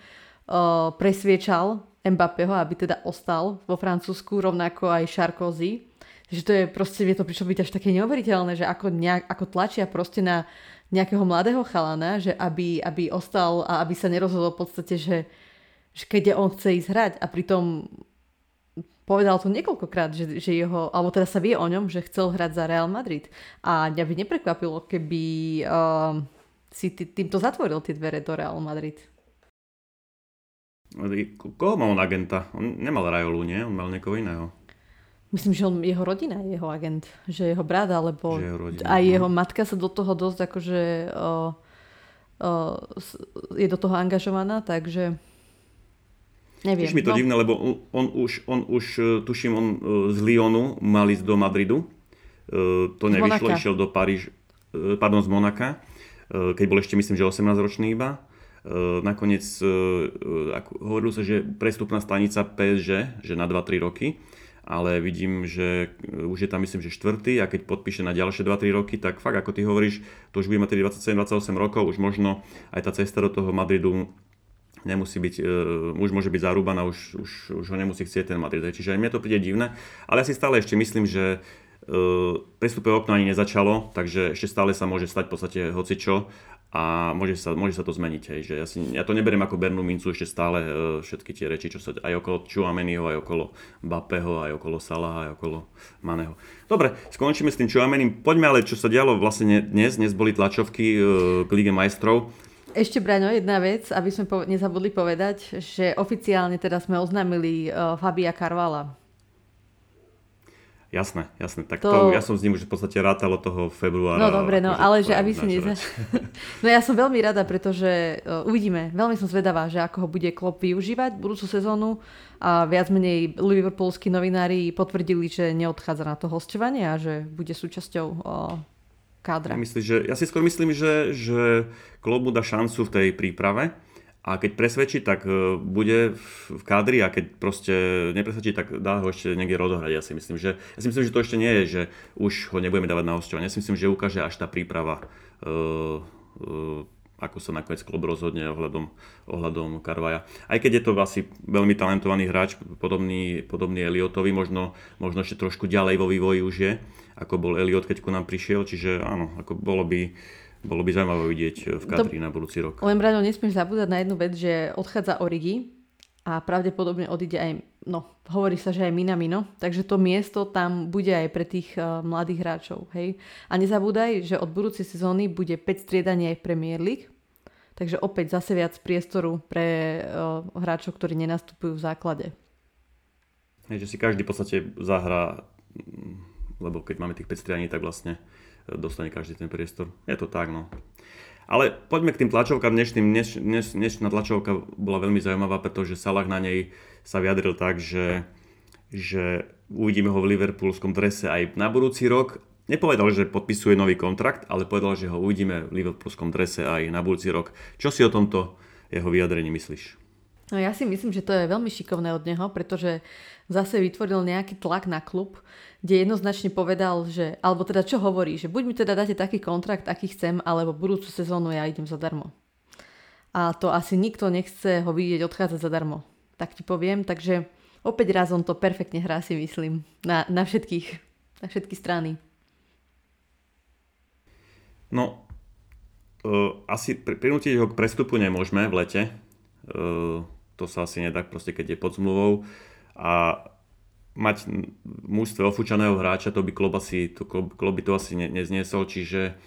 presviečal Mbappého, aby teda ostal vo Francúzsku, rovnako aj Sarkozy. Že to je proste, mne to prišlo byť až také neuveriteľné, že ako, nejak, ako tlačia proste na nejakého mladého chalana, že aby, aby ostal a aby sa nerozhodol v podstate, že, že keď on chce ísť hrať. A pritom povedal to niekoľkokrát, že, že jeho, alebo teda sa vie o ňom, že chcel hrať za Real Madrid. A mňa by neprekvapilo, keby uh, si tý, týmto zatvoril tie dvere do Real Madrid. Koho mal on agenta? On nemal Rajolu, nie? On mal niekoho iného. Myslím, že on, jeho rodina je jeho agent, že jeho brat, alebo jeho rodina, aj jeho matka sa do toho dosť akože o, o, je do toho angažovaná, takže neviem. Už mi to no. divné, lebo on už, on už, tuším, on z Lyonu mal ísť do Madridu, to nevyšlo, išiel do Paríž, pardon, z Monaka, keď bol ešte, myslím, že osemnásťročný iba. Nakoniec hovorilo sa, že prestupná stanica pé es gé, že na dva tri roky. Ale vidím, že už je tam, myslím, že štvrtý, a keď podpíše na ďalšie dva tri roky, tak fakt, ako ty hovoríš, to už bude mať dvadsaťsedem dvadsaťosem rokov, už možno aj tá cesta do toho Madridu nemusí byť, už môže byť zarúbaná, už, už, už ho nemusí chcieť ten Madrid. Čiže aj mne to príde divné, ale ja si stále ešte myslím, že prestupové okno ani nezačalo, takže ešte stále sa môže stať v podstate hocičo a môže sa, môže sa to zmeniť. Hej. Že ja, si, ja to neberiem ako bernú mincu, ešte stále e, všetky tie reči, čo sa aj okolo Tchouameniho, aj okolo Mbappého, aj okolo Salaha, aj okolo Maného. Dobre, skončíme s tým Tchouamenim. Poďme ale, čo sa dialo vlastne dnes. Dnes boli tlačovky e, k Lige majstrov. Ešte, Braňo, jedna vec, aby sme po- nezabudli povedať, že oficiálne teda sme oznámili e, Fabia Carvala. Jasné, jasné. Tak to... To, ja som s ním už v podstate rátalo toho februára. No dobre, no, ale že aby si nezna... No ja som veľmi rada, pretože uh, uvidíme. Veľmi som zvedavá, že ako ho bude Klopp využívať budúcu sezónu. A viac menej liverpoolskí novinári potvrdili, že neodchádza na to hosťovanie a že bude súčasťou uh, kádra. Ja, myslím, že, ja si skôr myslím, že, že Klopp mu dá šancu v tej príprave. A keď presvedčí, tak bude v kádri, a keď proste nepresvedčí, tak dá ho ešte niekde rozohrať. Ja si myslím, že, ja si myslím, že to ešte nie je, že už ho nebudeme dávať na hosťovanie. Ja si myslím, že ukáže až tá príprava, uh, uh, ako sa nakoniec Klopp rozhodne ohľadom, ohľadom Carvaja. Aj keď je to asi veľmi talentovaný hráč, podobný, podobný Elliotovi, možno, možno ešte trošku ďalej vo vývoji už je, ako bol Elliott, keď ku nám prišiel. Čiže áno, ako bolo by... Bolo by zaujímavé vidieť v kadri na budúci rok. Len, Braňo, nesmieš zabúdať na jednu vec, že odchádza Origi a pravdepodobne odíde aj, no, hovorí sa, že aj Mina Mino, takže to miesto tam bude aj pre tých uh, mladých hráčov, hej. A nezabúdaj, že od budúcej sezóny bude päť striedaní aj v Premier League, takže opäť zase viac priestoru pre uh, hráčov, ktorí nenastupujú v základe. Hej, že si každý v podstate zahrá, lebo keď máme tých päť striedaní, tak vlastne dostane každý ten priestor. Je to tak, no. Ale poďme k tým tlačovkám dnešným. Dneš, dneš, dnešná tlačovka bola veľmi zaujímavá, pretože Salah na nej sa vyjadril tak, že, že uvidíme ho v liverpoolskom drese aj na budúci rok. Nepovedal, že podpisuje nový kontrakt, ale povedal, že ho uvidíme v liverpoolskom drese aj na budúci rok. Čo si o tomto jeho vyjadrení myslíš? No ja si myslím, že to je veľmi šikovné od neho, pretože zase vytvoril nejaký tlak na klub, kde jednoznačne povedal, že, alebo teda čo hovorí, že buď mi teda dáte taký kontrakt, aký chcem, alebo budúcu sezónu ja idem zadarmo. A to asi nikto nechce ho vidieť odchádzať zadarmo. Tak ti poviem, takže opäť raz on to perfektne hrá, si myslím, na, na všetkých, na všetky strany. No, uh, asi prinútiť ho k prestupu nemôžeme v lete, uh... to sa asi nedá, proste keď je pod zmluvou, a mať mužstve ofúčaného hráča, to by Klopp asi, to, Klopp by to asi ne, nezniesol, čiže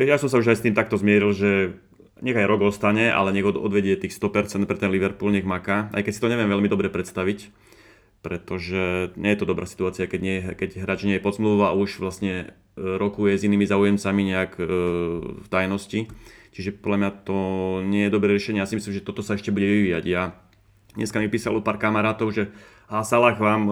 ja som sa už aj s tým takto zmieril, že nech aj rok ostane, ale nech odvedie tých sto percent pre ten Liverpool, nech maká, aj keď si to neviem veľmi dobre predstaviť, pretože nie je to dobrá situácia, keď, nie, keď hráč nie je pod zmluvou a už vlastne rokuje s inými záujemcami nejak e, v tajnosti. Čiže podľa mňa to nie je dobré riešenie. Ja si myslím, že toto sa ešte bude vyvíjať. Ja dneska mi písalo pár kamarátov, že a Salah vám,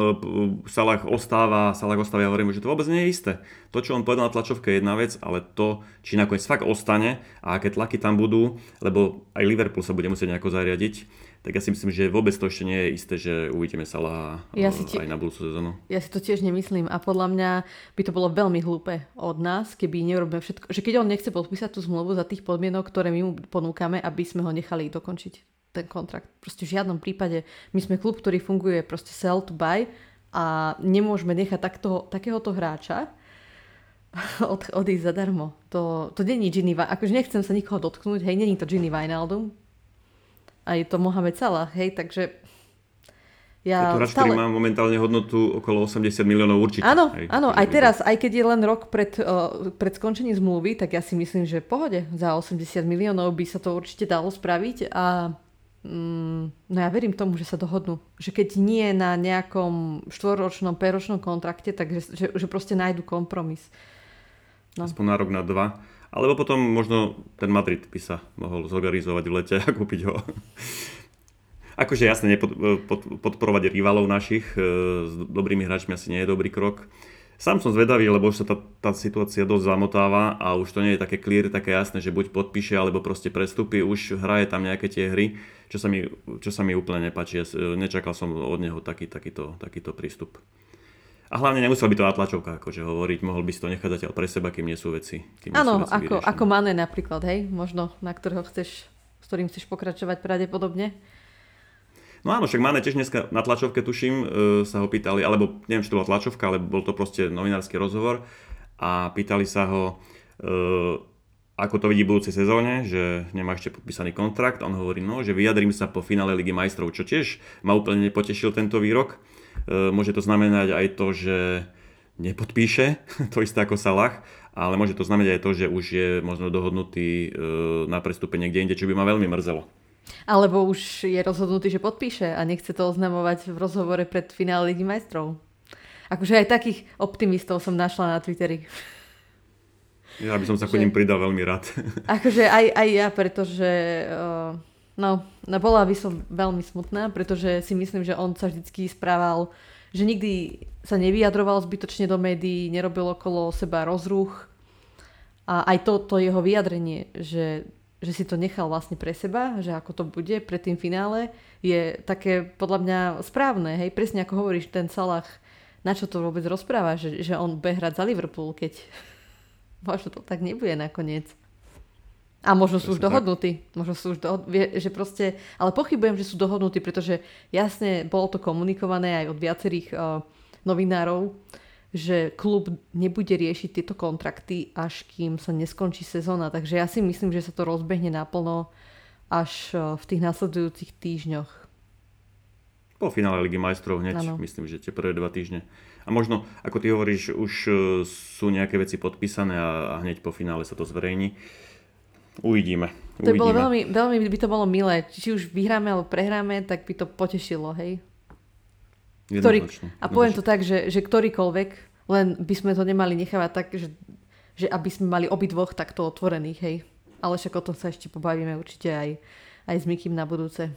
Salah ostáva, Salah ostáva, ja hovorím, že to vôbec nie je isté. To, čo on povedal na tlačovke, je jedna vec, ale to, či nakoniec fakt ostane a aké tlaky tam budú, lebo aj Liverpool sa bude musieť nejako zariadiť, tak ja si myslím, že vôbec to ešte nie je isté, že uvidíme Salaha ja tie... aj na budúcu sezónu. Ja si to tiež nemyslím a podľa mňa by to bolo veľmi hlúpe od nás, keby nerobíme všetko, že keď on nechce podpísať tú zmluvu za tých podmienok, ktoré my mu ponúkame, aby sme ho nechali dokončiť ten kontrakt. Proste v žiadnom prípade. My sme klub, ktorý funguje proste sell to buy a nemôžeme nechať takto, takéhoto hráča od, odísť zadarmo. To, to nie je Ginny, akože nechcem sa nikoho dotknúť, hej, nie je to Ginny Vijnaldum a je to Mohamed Salah, hej, takže ja je to hráč, stále... ktorý má momentálne hodnotu okolo osemdesiat miliónov určite. Áno, hej, áno, aj teraz, aj keď je len rok pred, uh, pred skončením zmluvy, tak ja si myslím, že v pohode za osemdesiat miliónov by sa to určite dalo spraviť a no ja verím tomu, že sa dohodnú. Že keď nie na nejakom štvorročnom, päťročnom kontrakte, takže že, že proste nájdu kompromis. No. Aspoň na rok, na dva. Alebo potom možno ten Madrid by sa mohol zorganizovať v lete a kúpiť ho. Akože jasne, nepod, pod, podporovať rivalov našich s dobrými hráčmi asi nie je dobrý krok. Sám som zvedavý, lebo už sa tá, tá situácia dosť zamotáva a už to nie je také clear, také jasné, že buď podpíše, alebo proste prestúpi, už hraje tam nejaké tie hry, čo sa mi, čo sa mi úplne nepáči. Nečakal som od neho taký, takýto, takýto prístup. A hlavne nemusel by to na tlačovkách akože hovoriť, mohol by si to nechať zatiaľ pre seba, kým nie sú veci. Áno, ako, ako Mane napríklad, hej, možno na ktorého chceš, s ktorým chceš pokračovať pravdepodobne. No áno, však Mane tiež dneska na tlačovke, tuším, e, sa ho pýtali, alebo neviem, či to bola tlačovka, ale bol to proste novinársky rozhovor a pýtali sa ho, e, ako to vidí v budúcej sezóne, že nemá ešte podpísaný kontrakt. On hovorí, no, že vyjadrím sa po finále Ligy majstrov, čo tiež ma úplne nepotešil tento výrok. E, môže to znamenať aj to, že nepodpíše, to isté ako Salah, ale môže to znamenať aj to, že už je možno dohodnutý e, na prestúpenie niekde inde, čo by ma veľmi mrzelo. Alebo už je rozhodnutý, že podpíše a nechce to oznamovať v rozhovore pred finále Ligy majstrov. Akože aj takých optimistov som našla na Twitteri. Ja by som sa ku ním pridal veľmi rád. Akože aj, aj ja, pretože no, bola by som veľmi smutná, pretože si myslím, že on sa vždycky správal, že nikdy sa nevyjadroval zbytočne do médií, nerobil okolo seba rozruch. A aj to, to jeho vyjadrenie, že... že si to nechal vlastne pre seba, že ako to bude pred tým finále, je také podľa mňa správne, hej, presne ako hovoríš, ten Salah, na čo to vôbec rozpráva, že, že on bude hrať za Liverpool, keď možno to tak nebude nakoniec. A možno presne sú už dohodnutí, možno sú už dohod... že proste, ale pochybujem, že sú dohodnutí, pretože jasne bolo to komunikované aj od viacerých uh, novinárov, že klub nebude riešiť tieto kontrakty, až kým sa neskončí sezóna. Takže ja si myslím, že sa to rozbehne naplno až v tých nasledujúcich týždňoch. Po finále Ligy majstrov hneď, ano. Myslím, že tie prvé dva týždne. A možno, ako ty hovoríš, už sú nejaké veci podpísané a hneď po finále sa to zverejní. Uvidíme. Uvidíme. To by bolo veľmi, veľmi by to bolo milé. Či už vyhráme alebo prehráme, tak by to potešilo, hej? Ktorý, a poviem to tak, že, že ktorýkoľvek, len by sme to nemali nechávať tak, že, že aby sme mali obidvoch takto otvorených, hej. Ale však o tom sa ešte pobavíme určite aj, aj s Mikym na budúce.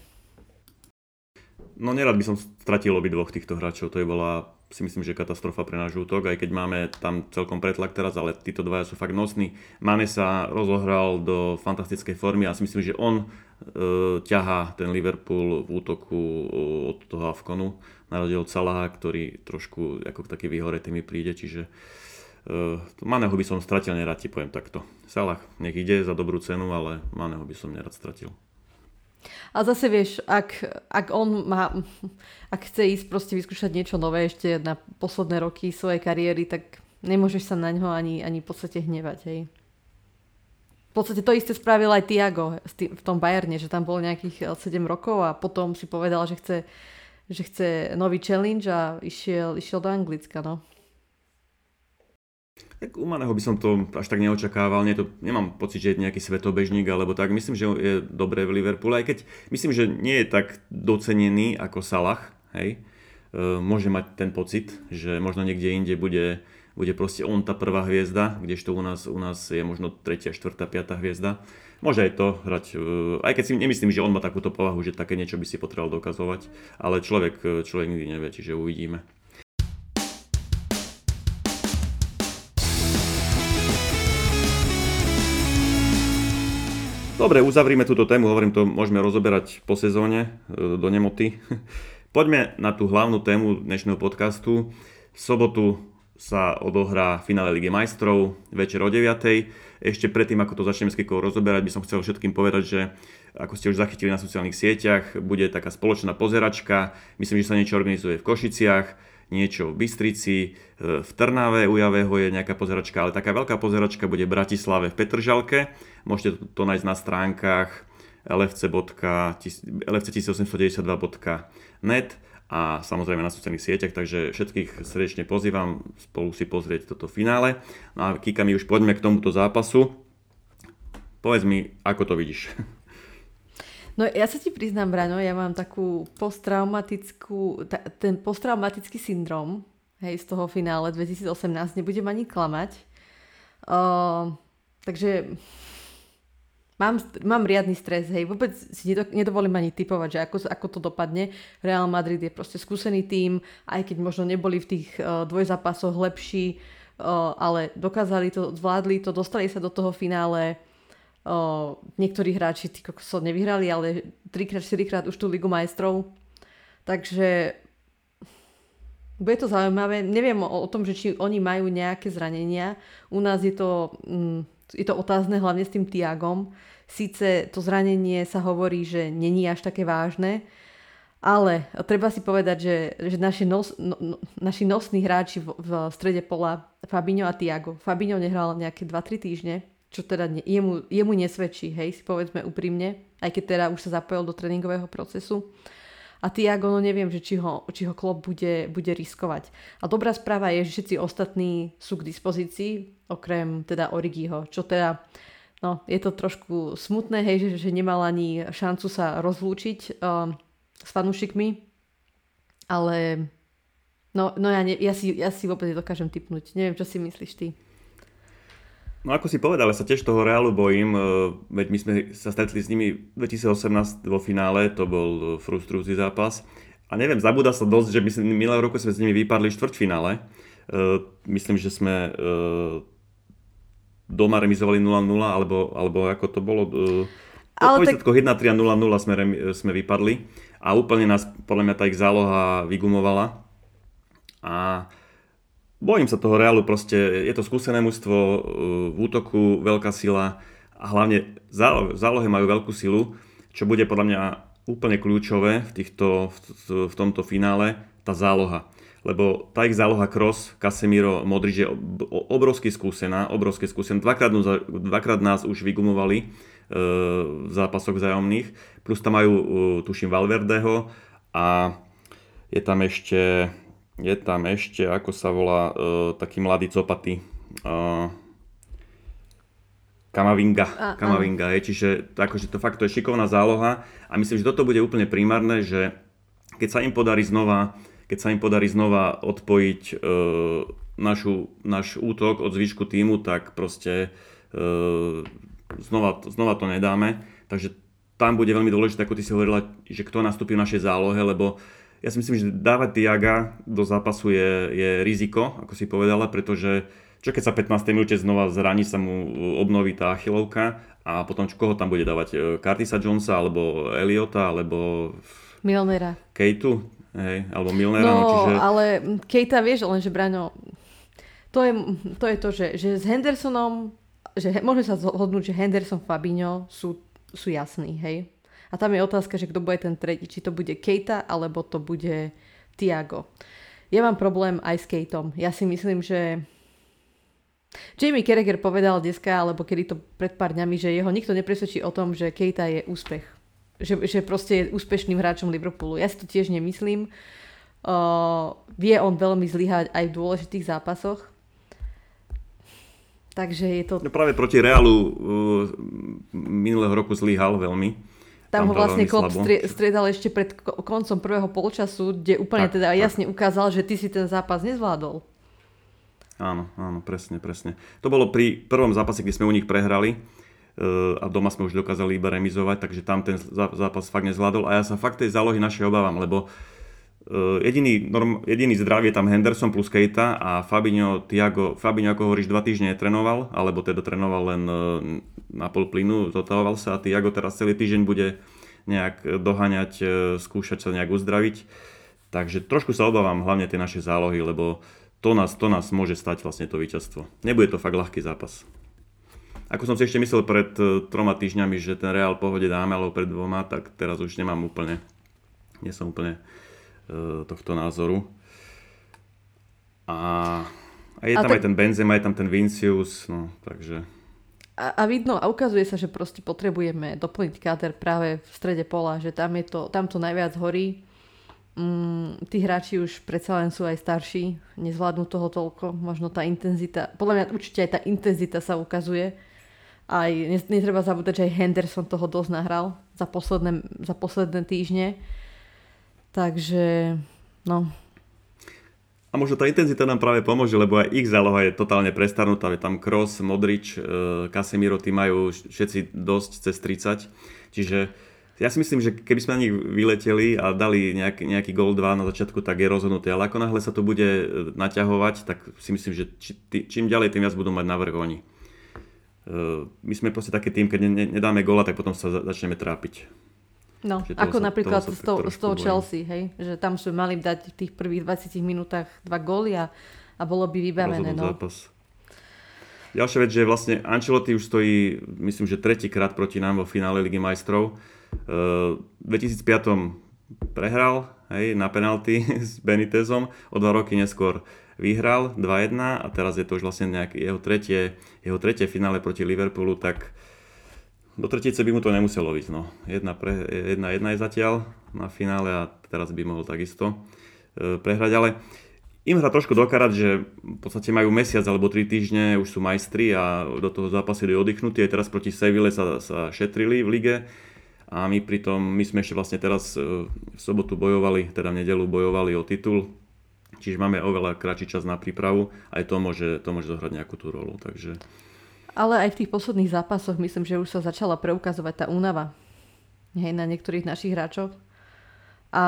No nerad by som stratil obidvoch týchto hráčov, to je bola, si myslím, že katastrofa pre náš útok, aj keď máme tam celkom pretlak teraz, ale títo dvaja sú fakt nosní. Mane sa rozohral do fantastickej formy a si myslím, že on e, ťahá ten Liverpool v útoku od toho Afkonu. Na rozdiel od Salaha, ktorý trošku ako taký vyhoretý mi príde, čiže e, Maného by som stratil nerad, ti poviem takto. Salah nech ide za dobrú cenu, ale Maného by som nerad stratil. A zase vieš, ak, ak on má, ak chce ísť proste vyskúšať niečo nové ešte na posledné roky svojej kariéry, tak nemôžeš sa na ňo ani, ani v podstate hnevať, hej. V podstate to isté spravil aj Thiago v tom Bayerne, že tam bol nejakých sedem rokov a potom si povedal, že chce že chce nový challenge a išiel, išiel do Anglicka, no. Tak u Maného by som to až tak neočakával, nie, to, nemám pocit, že je nejaký svetobežník alebo tak, myslím, že je dobré v Liverpoole, aj keď myslím, že nie je tak docenený ako Salah, hej, e, môže mať ten pocit, že možno niekde inde bude, bude proste on tá prvá hviezda, kdežto u nás, u nás je možno tretia, štvrtá, piatá hviezda, môže aj to hrať, e, aj keď si nemyslím, že on má takúto povahu, že také niečo by si potreboval dokazovať, ale človek, človek nikdy nevie, čiže uvidíme. Dobre, uzavrime túto tému, hovorím to, môžeme rozoberať po sezóne do nemoty. Poďme na tú hlavnú tému dnešného podcastu. V sobotu sa odohrá finále Ligy majstrov, večer o deviatej. Ešte predtým, ako to začneme s Kikou rozoberať, by som chcel všetkým povedať, že ako ste už zachytili na sociálnych sieťach, bude taká spoločná pozeračka. Myslím, že sa niečo organizuje v Košiciach, niečo v Bystrici, v Trnave u Javého je nejaká pozeračka, ale taká veľká pozeračka bude v Bratislave v Petržalke. Môžete to nájsť na stránkach el ef cé bodka tisíc osemsto deväťdesiatdva bodka net a samozrejme na sociálnych sieťach, takže všetkých srdečne pozývam spolu si pozrieť toto finále. No a Kika, my už poďme k tomuto zápasu. Povedz mi, ako to vidíš. No ja sa ti priznám, Braňo, ja mám takú posttraumatickú, ta, ten posttraumatický syndrom, hej, z toho finále dvetisícosemnásť, nebudem ani klamať. Uh, Takže mám, mám riadny stres, hej, vôbec si nedovolím ani typovať, že ako, ako to dopadne. Real Madrid je proste skúsený tím, aj keď možno neboli v tých uh, dvojzápasoch lepší, uh, ale dokázali to, zvládli to, dostali sa do toho finále. Uh, niektorí hráči tí kokso nevyhrali, ale tri štyri krát už tú Ligu majstrov. Takže bude to zaujímavé. Neviem o, o tom, že či oni majú nejaké zranenia. U nás je to... Mm, je to otázne hlavne s tým Thiagom. Síce to zranenie sa hovorí, že není až také vážne, ale treba si povedať, že, že naši, nos, no, naši nosní hráči v, v strede pola, Fabinho a Thiago. Fabinho nehral nejaké dva tri týždne, čo teda ne, jemu, jemu nesvedčí, hej, si povedzme úprimne, aj keď teda už sa zapojil do tréningového procesu. A Thiago, no neviem, že či ho, či ho Klopp bude, bude riskovať. A dobrá správa je, že všetci ostatní sú k dispozícii, okrem teda Origiho, čo teda, no je to trošku smutné, hej, že, že nemal ani šancu sa rozlúčiť um, s fanúšikmi, ale no, no ja, ne, ja, si, ja si vôbec nedokážem tipnúť. Neviem, čo si myslíš ty. No ako si povedal, ja sa tiež toho Reálu bojím, veď my sme sa stretli s nimi dvetisícosemnásť vo finále, to bol frustrujúci zápas. A neviem, zabúda sa dosť, že my sme, minulého roku sme s nimi vypadli v štvrťfinále. Uh, myslím, že sme uh, doma remizovali nula nula, alebo, alebo ako to bolo... Uh, Po výsledkoch jedna tri a nula nula sme, sme vypadli a úplne nás, podľa mňa, tá ich záloha vygumovala. A... Bojím sa toho Reálu, proste je to skúsené mužstvo, v útoku veľká sila a hlavne zálohy, zálohy majú veľkú silu, čo bude podľa mňa úplne kľúčové v, týchto, v, v tomto finále, tá záloha. Lebo tá ich záloha Kroos, Casemiro, Modrič je obrovsky skúsená, obrovsky skúsená. Dvakrát, dvakrát nás už vygumovali e, v zápasoch vzájomných, plus tam majú, e, tuším, Valverdeho a je tam ešte... Je tam ešte, ako sa volá, e, taký mladý copatý, e, Kamavinga, Kamavinga je, čiže akože to fakt to je šikovná záloha a myslím, že toto bude úplne primárne, že keď sa im podarí znova, keď sa im podarí znova odpojiť e, našu, náš útok od zvyšku týmu, tak proste e, znova, znova to nedáme, takže tam bude veľmi dôležité, ako ty si hovorila, že kto nastúpi v našej zálohe, lebo ja si myslím, že dávať Thiaga do zápasu je, je riziko, ako si povedala, pretože čo keď sa pätnástej minúte znova zraní, sa mu obnoví tá achilovka a potom čo, koho tam bude dávať? Curtisa Jonesa, alebo Elliotta, alebo... Milnera. Kejtu, hej, alebo Milnera. No, no čiže... ale Kejta vieš, lenže Braňo, to je to, je to že, že s Hendersonom, že môžeme sa zhodnúť, že Henderson, Fabinho sú, sú jasní, hej. A tam je otázka, že kto bude ten tretí, či to bude Keita, alebo to bude Thiago. Ja mám problém aj s Keitom. Ja si myslím, že... Jamie Carragher povedal dneska, alebo kedy to pred pár dňami, že jeho nikto nepresvedčí o tom, že Keita je úspech. že, že proste je úspešným hráčom Liverpoolu. Ja si to tiež nemyslím. Uh, vie on veľmi zlyhať aj v dôležitých zápasoch. Takže je to... No práve proti Realu uh, minulého roku zlyhal veľmi. Tam, Tam ho vlastne Klopp striedal ešte pred koncom prvého polčasu, kde úplne tak, teda tak. jasne ukázal, že ty si ten zápas nezvládol. Áno, áno, presne, presne. To bolo pri prvom zápase, kde sme u nich prehrali a doma sme už dokázali iba remizovať, takže tam ten zápas fakt nezvládol a ja sa fakt tej zálohy našej obávam, lebo jediný, norm, jediný zdravý je tam Henderson plus Keita a Fabinho, Thiago, Fabinho, ako hovoríš, dva týždne trénoval, alebo teda trénoval len na pol plynu, zotavoval sa a Thiago teraz celý týždeň bude nejak doháňať, skúšať sa nejak uzdraviť, takže trošku sa obávam hlavne tej našej zálohy, lebo to nás, to nás môže stať vlastne to víťazstvo. Nebude to fakt ľahký zápas. Ako som si ešte myslel pred troma týždňami, že ten Real pohode dáme, alebo pred dvoma, tak teraz už nemám úplne, nie som úplne e, tohto názoru. A, a je a tam tak... aj ten Benzema, je tam ten Vincius, no takže... A, a vidno, a ukazuje sa, že proste potrebujeme doplniť káder práve v strede pola, že tam, je to, tam to najviac horí. Mm, tí hráči už predsa len sú aj starší, nezvládnu toho toľko, možno tá intenzita, podľa mňa určite aj tá intenzita sa ukazuje. Aj netreba zabúdať, že aj Henderson toho dosť nahral za posledné, za posledné týždne. Takže, no. A možno tá intenzita nám práve pomôže, lebo aj ich záloha je totálne prestarnutá. Je tam Kroos, Modrič, Casemiro, tí majú všetci dosť cez tridsať. Čiže ja si myslím, že keby sme na nich vyleteli a dali nejaký, nejaký gól dva na začiatku, tak je rozhodnuté. Ale ako náhle sa to bude naťahovať, tak si myslím, že či, čím ďalej, tým viac budú mať navrh oni. My sme proste taký tým, keď ne, nedáme góla, tak potom sa začneme trápiť. No, ako sa, napríklad z toho, z toho Chelsea, hej? Že tam sme mali dať v tých prvých dvadsiatich minútach dva góly a, a bolo by vybavené. No. Zápas. Ďalšia vec, že vlastne Ancelotti už stojí, myslím, že tretíkrát proti nám vo finále Ligy majstrov. V dvetisícpäť prehral, hej, na penalty s Benitezom, o dva roky neskôr vyhral dva jedna a teraz je to už vlastne nejak jeho tretie, jeho tretie finále proti Liverpoolu, tak do tretice by mu to nemuselo ísť. No. Jedna, pre, jedna, jedna je zatiaľ na finále a teraz by mohol takisto prehrať, ale im hra trošku dokarať, že v podstate majú mesiac alebo tri týždne, už sú majstri a do toho zápasu je oddychnutí, aj teraz proti Seville sa, sa šetrili v lige. A my pritom, my sme ešte vlastne teraz v sobotu bojovali, teda v nedeľu bojovali o titul. Čiže máme oveľa kratší čas na prípravu. Aj to môže, to môže zohrať nejakú tú rolu. Takže... Ale aj v tých posledných zápasoch myslím, že už sa začala preukazovať tá únava. Hej, na niektorých našich hráčov. A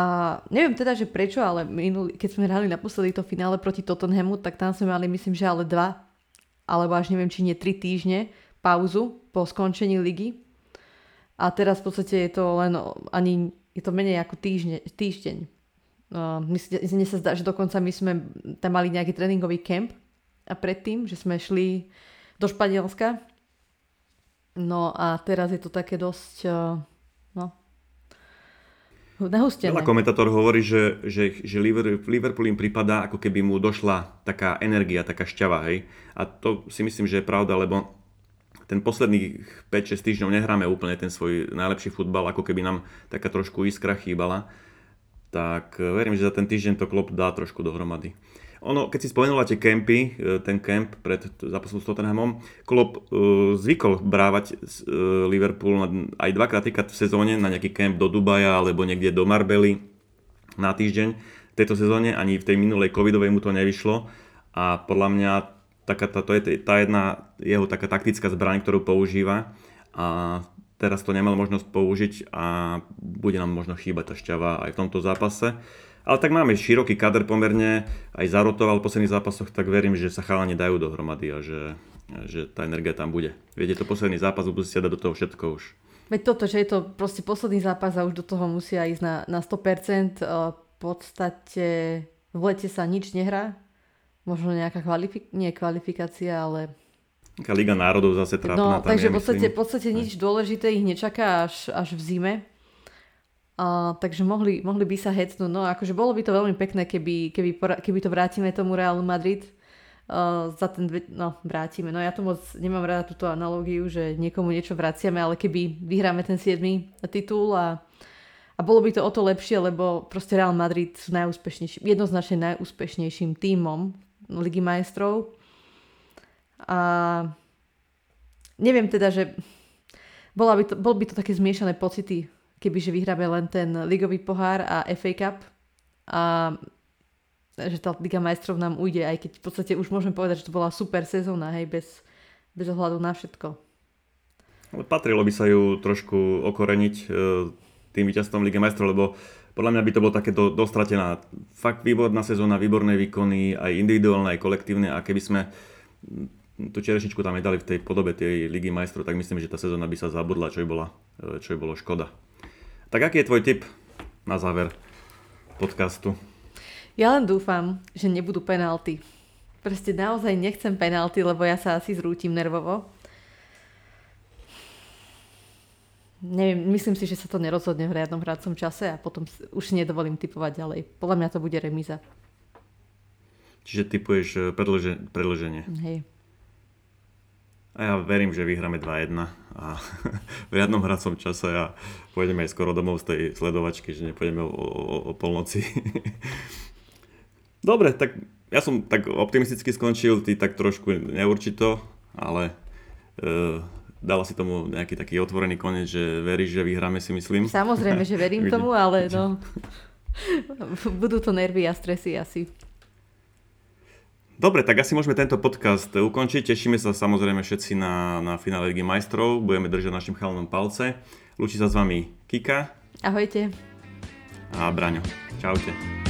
neviem teda, že prečo, ale minulý, keď sme hrali naposledy to finále proti Tottenhamu, tak tam sme mali, myslím, že ale dva, alebo až neviem, či nie tri týždne pauzu po skončení ligy. A teraz v podstate je to len ani, je to menej ako týždeň. týždeň. Uh, Mne sa zdá, že dokonca my sme tam mali nejaký tréningový kemp a predtým, že sme šli do Španielska. No a teraz je to také dosť uh, no, nahustené. Veľa komentátor hovorí, že, že, že Liverpool im pripadá, ako keby mu došla taká energia, taká šťava. Hej? A to si myslím, že je pravda, lebo ten posledných päť šesť týždňov nehráme úplne ten svoj najlepší futbal, ako keby nám taká trošku iskra chýbala. Tak verím, že za ten týždeň to Klopp dá trošku dohromady. Ono, keď si spomenula tie kempy, ten kemp pred zápasom s Tottenhamom, Klopp uh, zvykol brávať uh, Liverpool aj dvakrát týkrát v sezóne na nejaký kemp do Dubaja alebo niekde do Marbely na týždeň. V tejto sezóne ani v tej minulej covidovej mu to nevyšlo a podľa mňa taká, tá, to je tá jedna jeho taká taktická zbraň, ktorú používa a teraz to nemal možnosť použiť a bude nám možno chýbať tá šťava aj v tomto zápase. Ale tak máme široký kader pomerne, aj zarotoval v posledných zápasoch, tak verím, že sa chalani dajú dohromady a že, že tá energia tam bude. Viete, to posledný zápas, budú si dať do toho všetko už. Veď toto, že je to proste posledný zápas a už do toho musia ísť na, na sto percent. V podstate v lete sa nič nehrá. Možno nejaká kvalifik- nie kvalifikácia, ale... Liga národov zase trápna. No, takže v podstate, v podstate nič dôležité ich nečaká až, až v zime. A, takže mohli, mohli by sa hecnúť. No akože bolo by to veľmi pekné, keby, keby, keby to vrátime tomu Realu Madrid za ten, no vrátime. No ja tu moc nemám rada túto analógiu, že niekomu niečo vraciame, ale keby vyhráme ten siedmy titul a, a bolo by to o to lepšie, lebo proste Real Madrid sú najúspešnejším, jednoznačne najúspešnejším tímom Ligy majstrov. A neviem teda, že bola by to, bol by to také zmiešané pocity, kebyže vyhráme len ten ligový pohár a ef á Cup a že tá Liga majstrov nám ujde, aj keď v podstate už môžeme povedať, že to bola super sezóna, hej, bez, bez ohľadu na všetko. Ale patrilo by sa ju trošku okoreniť e, tým víťazstvom Ligy majstrov, lebo podľa mňa by to bolo také do, dostratená. Fakt výborná sezóna, výborné výkony, aj individuálne, aj kolektívne, a keby sme tú čerešničku tam aj dali v tej podobe tej Ligy majstrov, tak myslím, že tá sezóna by sa zabudla, čo by bola, čo by bolo škoda. Tak aký je tvoj tip na záver podcastu? Ja len dúfam, že nebudú penalty. Proste naozaj nechcem penalty, lebo ja sa asi zrútim nervovo. Neviem, myslím si, že sa to nerozhodne v riadnom hráčskom čase a potom už nedovolím tipovať ďalej. Podľa mňa to bude remíza. Čiže tipuješ predlže, predlženie. Hej. A ja verím, že vyhráme dva jedna a v riadnom hráčskom čase a pôjdeme aj skoro domov z tej sledovačky, že nepôjdeme o, o, o polnoci. Dobre, tak ja som tak optimisticky skončil, ty tak trošku neurčito, ale e, dala si tomu nejaký taký otvorený koniec, že veríš, že vyhráme, si myslím. Samozrejme, že verím tomu, ale no, budú to nervy a stresy asi. Dobre, tak asi môžeme tento podcast ukončiť. Tešíme sa samozrejme všetci na, na finále Ligy majstrov, budeme držať našim chalanom palce. Lúči sa s vami Kika. Ahojte. A Braňo. Čaute.